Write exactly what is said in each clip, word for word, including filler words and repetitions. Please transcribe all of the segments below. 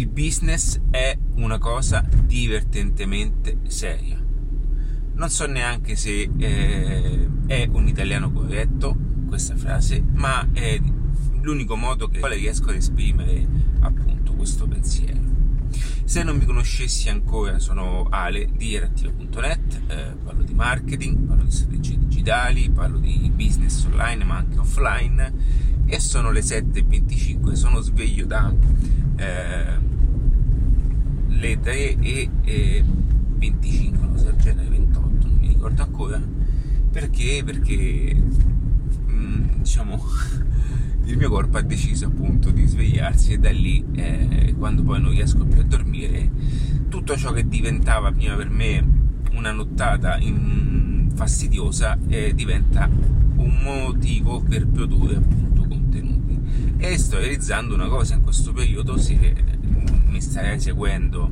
il business è una cosa divertentemente seria. Non so neanche se eh, è un italiano corretto questa frase, ma è l'unico modo che riesco ad esprimere appunto questo pensiero. Se non mi conoscessi ancora, sono Ale di Ierattiva punto net, eh, parlo di marketing, parlo di strategie digitali, parlo di business online ma anche offline, e sono le sette e venticinque, sono sveglio da eh, le tre e venticinque, non so, il genere ventotto, non mi ricordo ancora, perché, perché mh, diciamo... il mio corpo ha deciso appunto di svegliarsi, e da lì eh, quando poi non riesco più a dormire, tutto ciò che diventava prima per me una nottata in... fastidiosa eh, diventa un motivo per produrre appunto contenuti. E sto realizzando una cosa in questo periodo, se mi starai seguendo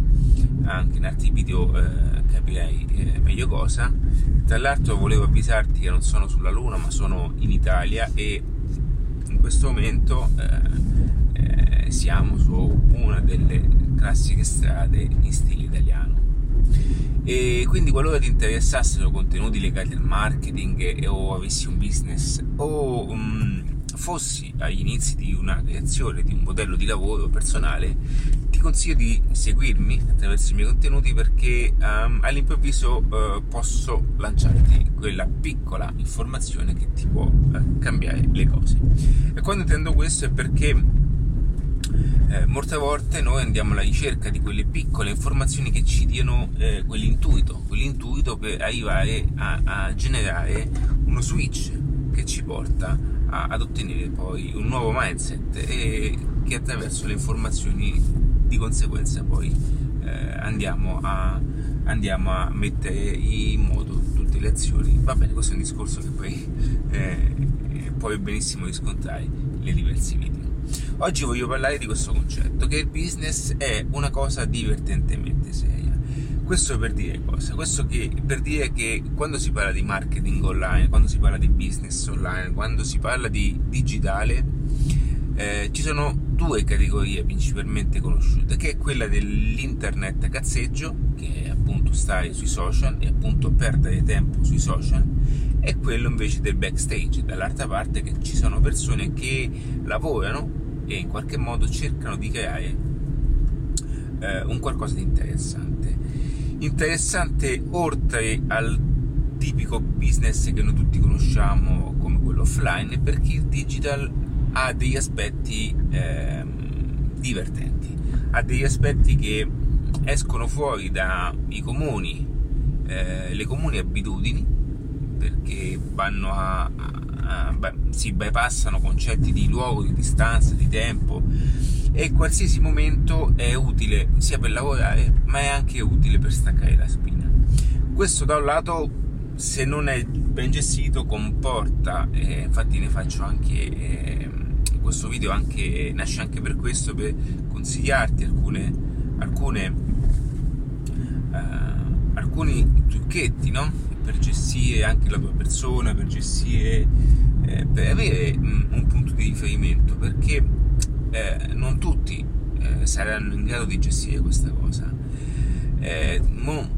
anche in altri video eh, capirei eh, meglio cosa. Tra l'altro volevo avvisarti che non sono sulla luna ma sono in Italia, e in questo momento eh, eh, siamo su una delle classiche strade in stile italiano, e quindi qualora ti interessassero contenuti legati al marketing e, o avessi un business o um, fossi agli inizi di una creazione di un modello di lavoro personale, ti consiglio di seguirmi attraverso i miei contenuti, perché um, all'improvviso uh, posso lanciarti quella piccola informazione che ti può uh, cambiare le cose. E quando intendo questo è perché eh, molte volte noi andiamo alla ricerca di quelle piccole informazioni che ci diano eh, quell'intuito, quell'intuito per arrivare a, a generare uno switch che ci porta a, ad ottenere poi un nuovo mindset, e che attraverso le informazioni di conseguenza poi eh, andiamo a andiamo a mettere in modo tutte le azioni. Va bene, questo è un discorso che poi eh, puoi benissimo riscontrare nei diversi video. Oggi voglio parlare di questo concetto, che il business è una cosa divertentemente seria. Questo per dire cosa? Questo che, per dire che quando si parla di marketing online, quando si parla di business online, quando si parla di digitale, eh, ci sono due categorie principalmente conosciute, che è quella dell'internet cazzeggio, che è appunto stare sui social e appunto perdere tempo sui social, e quello invece del backstage, dall'altra parte, che ci sono persone che lavorano e in qualche modo cercano di creare eh, un qualcosa di interessante interessante oltre al tipico business che noi tutti conosciamo come quello offline, perché il digital ha degli aspetti eh, divertenti, ha degli aspetti che escono fuori dai comuni, eh, le comuni abitudini, perché vanno a, a, a, a si bypassano concetti di luogo, di distanza, di tempo, e qualsiasi momento è utile sia per lavorare ma è anche utile per staccare la spina. Questo da un lato, se non è ben gestito, comporta, eh, infatti ne faccio anche eh, questo video anche, nasce anche per questo, per consigliarti alcune, alcune eh, alcuni trucchetti, no? Per gestire anche la tua persona, per gestire eh, per avere mh, un punto di riferimento, perché eh, non tutti eh, saranno in grado di gestire questa cosa. eh, mo,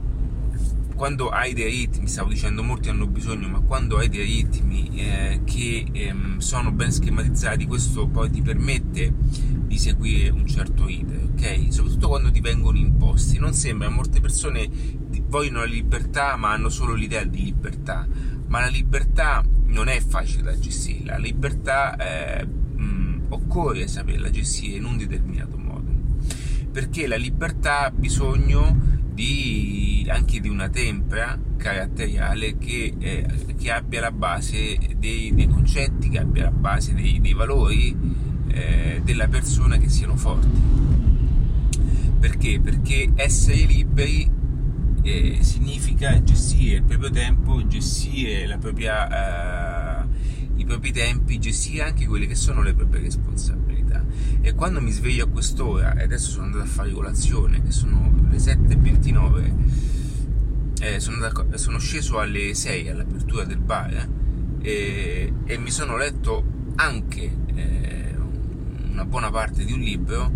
Quando hai dei ritmi, stavo dicendo molti hanno bisogno, ma quando hai dei ritmi eh, che ehm, sono ben schematizzati, questo poi ti permette di seguire un certo iter, ok? Soprattutto quando ti vengono imposti. Non sembra, molte persone vogliono la libertà ma hanno solo l'idea di libertà, ma la libertà non è facile da gestire. La libertà eh, mh, occorre saperla gestire in un determinato modo, perché la libertà ha bisogno Di, anche di una tempra caratteriale che, eh, che abbia la base dei, dei concetti, che abbia la base dei, dei valori eh, della persona, che siano forti. Perché? Perché essere liberi eh, significa gestire il proprio tempo, gestire la propria, eh, i propri tempi, gestire anche quelle che sono le proprie responsabilità. E quando mi sveglio a quest'ora, e adesso sono andato a fare colazione, che sono le sette e ventinove, eh, sono, da, sono sceso alle sei all'apertura del bar eh, e mi sono letto anche eh, una buona parte di un libro,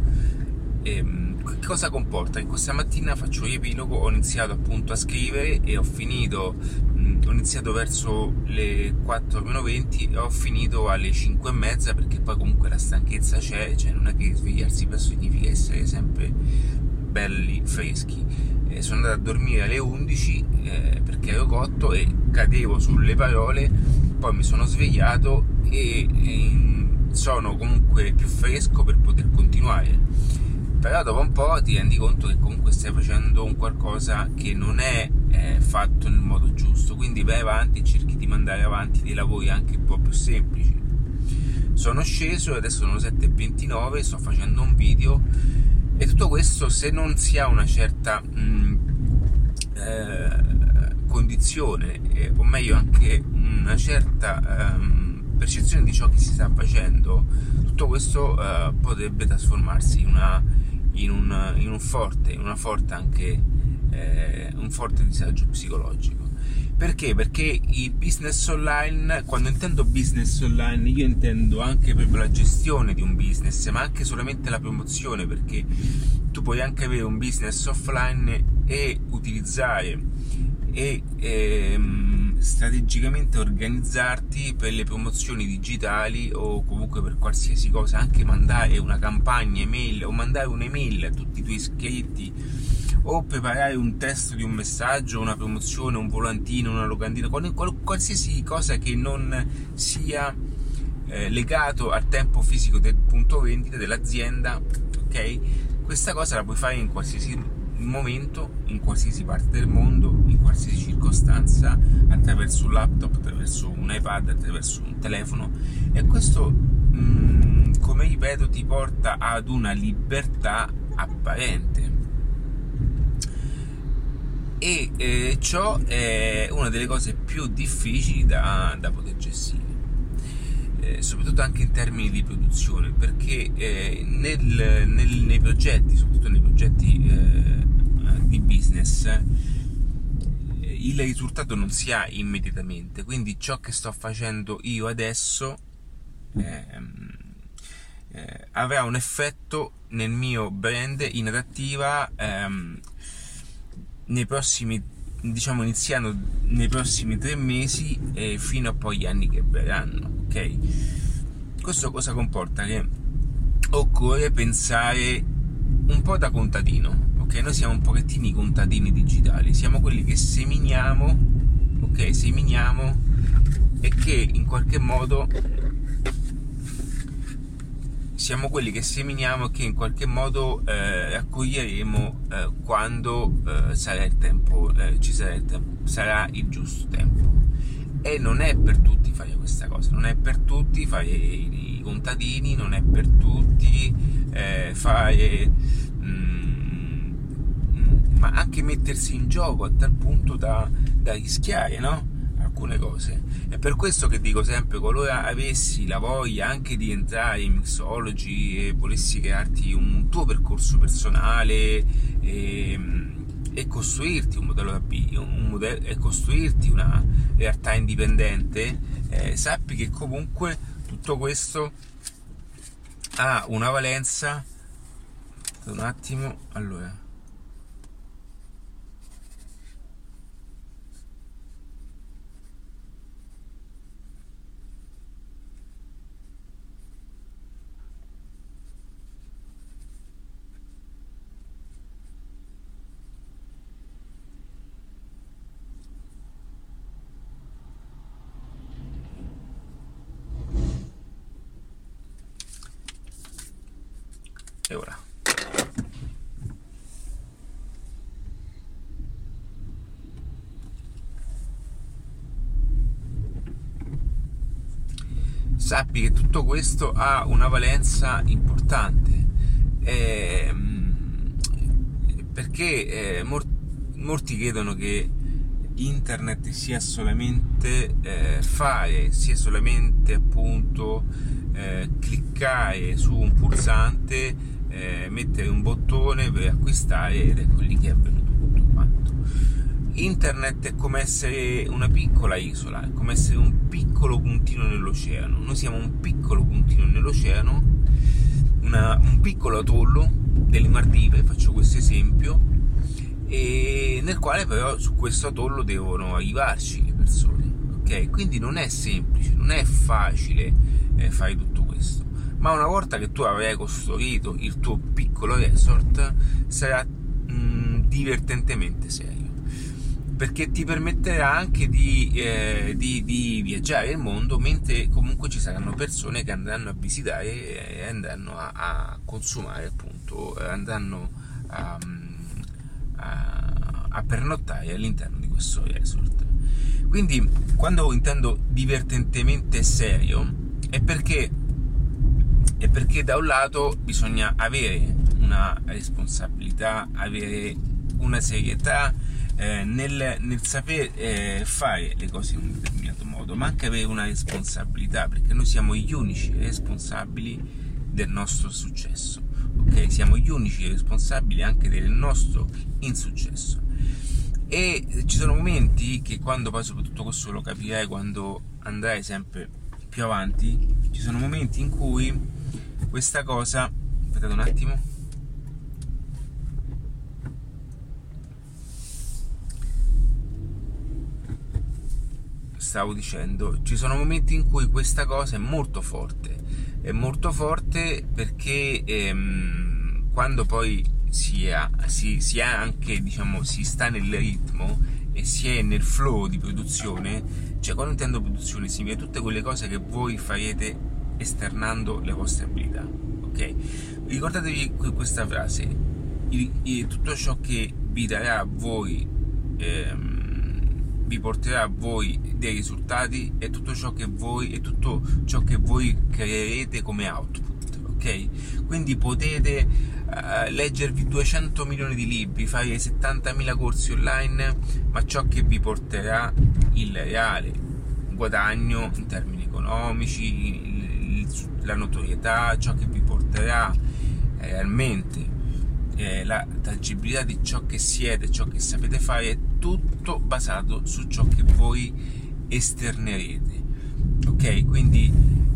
ehm, che cosa comporta? Che questa mattina faccio riepilogo, ho iniziato appunto a scrivere e ho finito, mh, ho iniziato verso le quattro meno venti e ho finito alle cinque e mezza, perché poi comunque la stanchezza c'è, cioè non è che svegliarsi presto significa essere sempre belli freschi. Eh, sono andato a dormire alle undici eh, perché ero cotto e cadevo sulle parole, poi mi sono svegliato e, e sono comunque più fresco per poter continuare. Però dopo un po' ti rendi conto che comunque stai facendo un qualcosa che non è eh, fatto nel modo giusto, quindi vai avanti e cerchi di mandare avanti dei lavori anche un po' più semplici. Sono sceso e adesso sono sette e ventinove, sto facendo un video. E tutto questo, se non si ha una certa mh, eh, condizione, eh, o meglio anche una certa ehm, percezione di ciò che si sta facendo, tutto questo eh, potrebbe trasformarsi in, una, in, un, in un forte, in una forte anche, eh, un forte disagio psicologico. Perché? Perché i business online, quando intendo business online io intendo anche proprio la gestione di un business, ma anche solamente la promozione, perché tu puoi anche avere un business offline e utilizzare e ehm, strategicamente organizzarti per le promozioni digitali o comunque per qualsiasi cosa, anche mandare una campagna email o mandare un'email a tutti i tuoi iscritti, o preparare un testo di un messaggio, una promozione, un volantino, una locandina, qualsiasi cosa che non sia eh, legato al tempo fisico del punto vendita dell'azienda, ok? Questa cosa la puoi fare in qualsiasi momento, in qualsiasi parte del mondo, in qualsiasi circostanza, attraverso un laptop, attraverso un iPad, attraverso un telefono, e questo, mh, come ripeto, ti porta ad una libertà apparente. E eh, ciò è una delle cose più difficili da, da poter gestire, eh, soprattutto anche in termini di produzione, perché eh, nel, nel, nei progetti, soprattutto nei progetti eh, di business, eh, il risultato non si ha immediatamente, quindi ciò che sto facendo io adesso eh, eh, avrà un effetto nel mio brand in adattiva ehm, nei prossimi, diciamo iniziando nei prossimi tre mesi e fino a poi gli anni che verranno, ok? Questo cosa comporta? Che occorre pensare un po' da contadino, ok? Noi siamo un pochettino i contadini digitali, siamo quelli che seminiamo, ok? Seminiamo e che in qualche modo siamo quelli che seminiamo e che in qualche modo eh, raccoglieremo eh, quando eh, sarà il tempo, eh, ci sarà il tempo, sarà il giusto tempo. E non è per tutti fare questa cosa, non è per tutti fare i contadini, non è per tutti eh, fare, mh, ma anche mettersi in gioco a tal punto da, da rischiare, no? Alcune cose. È per questo che dico sempre, qualora avessi la voglia anche di entrare in Mixology e volessi crearti un tuo percorso personale e, e costruirti un modello da B, un modello, e costruirti una realtà indipendente, eh, sappi che comunque tutto questo ha una valenza. Un attimo, allora. E ora sappi che tutto questo ha una valenza importante, eh, perché eh, mol- molti credono che internet sia solamente eh, fare, sia solamente appunto eh, cliccare su un pulsante, mettere un bottone per acquistare, ed è quelli che è avvenuto tutto quanto. Internet è come essere una piccola isola, è come essere un piccolo puntino nell'oceano. Noi siamo un piccolo puntino nell'oceano, una, un piccolo atollo delle Mardive, faccio questo esempio, e nel quale però su questo atollo devono arrivarci le persone, ok? Quindi non è semplice, non è facile eh, fare tutto questo, ma una volta che tu avrai costruito il tuo piccolo resort sarà mh, divertentemente serio, perché ti permetterà anche di, eh, di, di viaggiare il mondo, mentre comunque ci saranno persone che andranno a visitare e andranno a, a consumare, appunto, andranno a, a, a pernottare all'interno di questo resort. Quindi quando intendo divertentemente serio è perché, è perché da un lato bisogna avere una responsabilità, avere una serietà Eh, nel, nel saper eh, fare le cose in un determinato modo, ma anche avere una responsabilità, perché noi siamo gli unici responsabili del nostro successo, ok? Siamo gli unici responsabili anche del nostro insuccesso, e ci sono momenti che, quando poi soprattutto questo lo capirai quando andrai sempre più avanti, ci sono momenti in cui questa cosa, aspettate un attimo, stavo dicendo, ci sono momenti in cui questa cosa è molto forte, è molto forte perché ehm, quando poi si ha, si, si ha anche, diciamo, si sta nel ritmo e si è nel flow di produzione, cioè quando intendo produzione significa tutte quelle cose che voi farete esternando le vostre abilità, ok? Ricordatevi questa frase: il, il, tutto ciò che vi darà a voi ehm, vi porterà a voi dei risultati, e tutto ciò che voi e tutto ciò che voi creerete come output, ok? Quindi potete uh, leggervi duecento milioni di libri, fare settantamila corsi online, ma ciò che vi porterà il reale guadagno in termini economici, il, la notorietà, ciò che vi porterà realmente eh, la tangibilità di ciò che siete, ciò che sapete fare, tutto basato su ciò che voi esternerete, ok? Quindi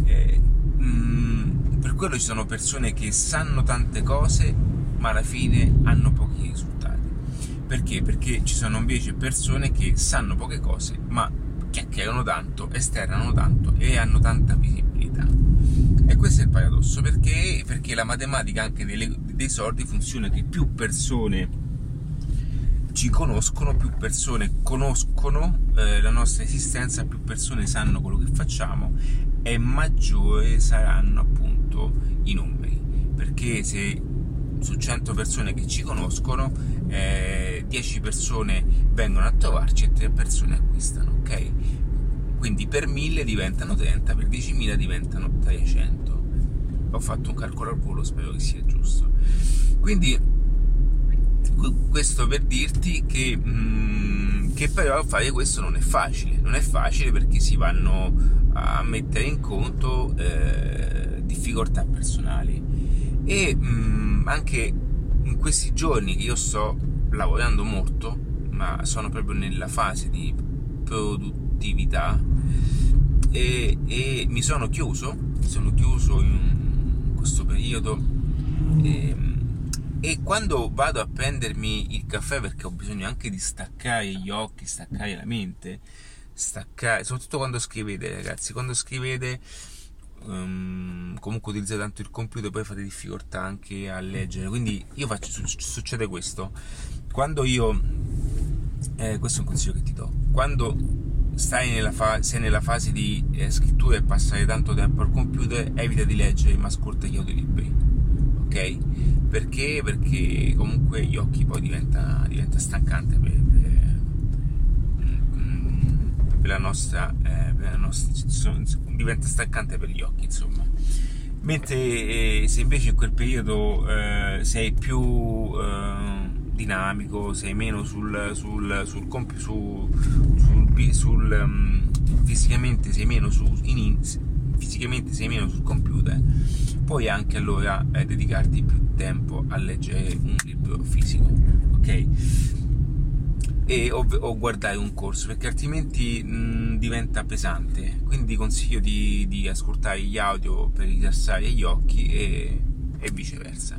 eh, mh, per quello ci sono persone che sanno tante cose ma alla fine hanno pochi risultati. Perché? Perché ci sono invece persone che sanno poche cose ma chiacchierano tanto, esternano tanto e hanno tanta visibilità. E questo è il paradosso, perché, perché la matematica anche delle, dei sordi funziona che più persone ci conoscono, più persone conoscono eh, la nostra esistenza, più persone sanno quello che facciamo e maggiore saranno appunto i numeri, perché se su cento persone che ci conoscono eh, dieci persone vengono a trovarci e tre persone acquistano, ok? Quindi per mille diventano trenta, per diecimila diventano trecento. Ho fatto un calcolo al volo, spero che sia giusto. Quindi questo per dirti che, mh, che però fare questo non è facile, non è facile perché si vanno a mettere in conto eh, difficoltà personali, e mh, anche in questi giorni che io sto lavorando molto, ma sono proprio nella fase di produttività e, e mi sono chiuso, mi sono chiuso in questo periodo e, e quando vado a prendermi il caffè, perché ho bisogno anche di staccare gli occhi, staccare la mente, staccare, soprattutto quando scrivete, ragazzi, quando scrivete um, comunque utilizzate tanto il computer, poi fate difficoltà anche a leggere, quindi io faccio, succede questo quando io eh, questo è un consiglio che ti do: quando stai nella fa- sei nella fase di eh, scrittura e passare tanto tempo al computer, evita di leggere ma ascolta gli audiolibri, ok? Perché? Perché comunque gli occhi poi diventa, diventa stancante per, per, per la nostra, eh, per la nostra diventa stancante per gli occhi, insomma. Mentre eh, se invece in quel periodo eh, sei più eh, dinamico, sei meno sul sul sul compi- su, sul, sul um, fisicamente sei meno su in, in, fisicamente sei meno sul computer, puoi anche allora eh, dedicarti più tempo a leggere un libro fisico, ok? E o, o guardare un corso, perché altrimenti mh, diventa pesante. Quindi consiglio di, di ascoltare gli audio per rilassare gli occhi e, e viceversa.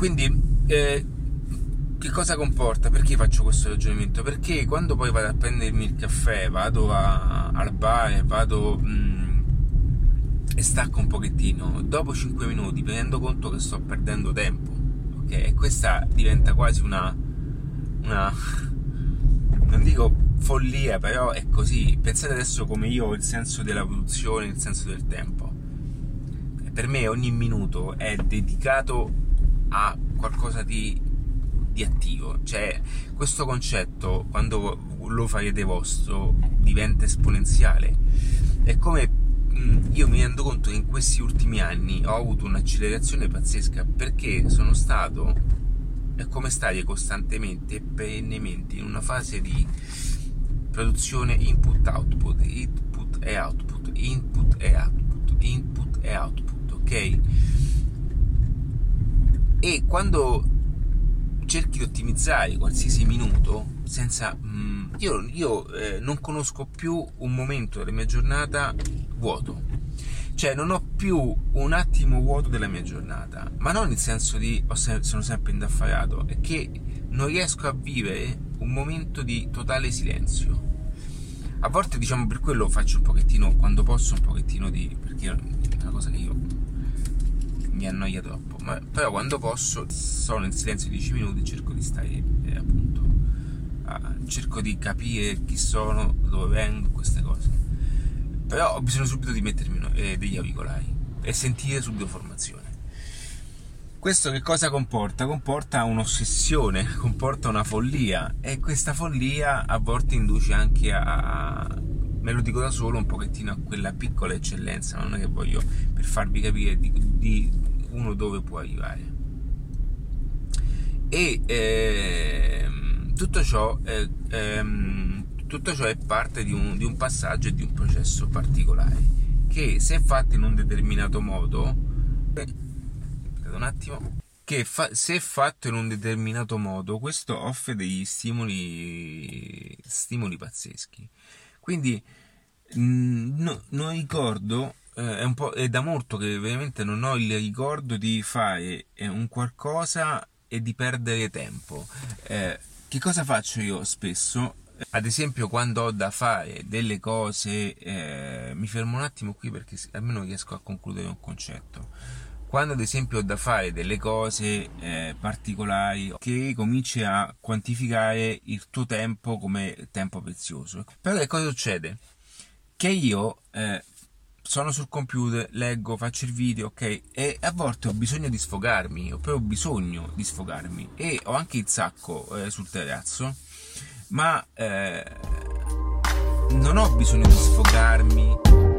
Quindi eh, che cosa comporta? Perché faccio questo ragionamento? Perché quando poi vado a prendermi il caffè, vado a, al bar, vado mh, e stacco un pochettino, dopo cinque minuti mi rendo conto che sto perdendo tempo, ok? E questa diventa quasi una, una non dico follia, però è così. Pensate adesso come io ho il senso della produzione, il senso del tempo. Per me ogni minuto è dedicato a qualcosa di, di attivo. Cioè, questo concetto, quando lo farete vostro, diventa esponenziale. È come io mi rendo conto che in questi ultimi anni ho avuto un'accelerazione pazzesca, perché sono stato, è come stare costantemente e perennemente in una fase di produzione input-output, input e output, input e output, input e output. Okay. E quando cerchi di ottimizzare qualsiasi minuto, senza mm, io, io eh, non conosco più un momento della mia giornata vuoto, cioè non ho più un attimo vuoto della mia giornata, ma non nel senso di ho se- sono sempre indaffarato, è che non riesco a vivere un momento di totale silenzio. A volte, diciamo, per quello faccio un pochettino, quando posso, un pochettino di, perché è una cosa che io mi annoia troppo, ma però quando posso sono in silenzio dieci minuti, cerco di stare eh, appunto a, cerco di capire chi sono, da dove vengo, queste cose. Però ho bisogno subito di mettermi eh, degli auricolari e sentire subito formazione. Questo che cosa comporta? Comporta un'ossessione, comporta una follia, e questa follia a volte induce anche a, me lo dico da solo, un pochettino a quella piccola eccellenza, ma non è che voglio, per farvi capire di, di uno dove può arrivare. E ehm, tutto ciò eh, ehm, tutto ciò è parte di un, di un passaggio e di un processo particolare, che se fatto in un determinato modo eh, un attimo che fa, se fatto in un determinato modo, questo offre degli stimoli stimoli pazzeschi. Quindi no, non ricordo, eh, è, un po', è da molto che veramente non ho il ricordo di fare un qualcosa e di perdere tempo. Eh, che cosa faccio io spesso? Ad esempio, quando ho da fare delle cose, eh, mi fermo un attimo qui perché almeno riesco a concludere un concetto. Quando ad esempio ho da fare delle cose eh, particolari, che cominci a quantificare il tuo tempo come tempo prezioso. Però che cosa succede? Che io eh, sono sul computer, leggo, faccio il video, ok, e a volte ho bisogno di sfogarmi, ho proprio bisogno di sfogarmi, e ho anche il sacco eh, sul terrazzo, ma eh, non ho bisogno di sfogarmi.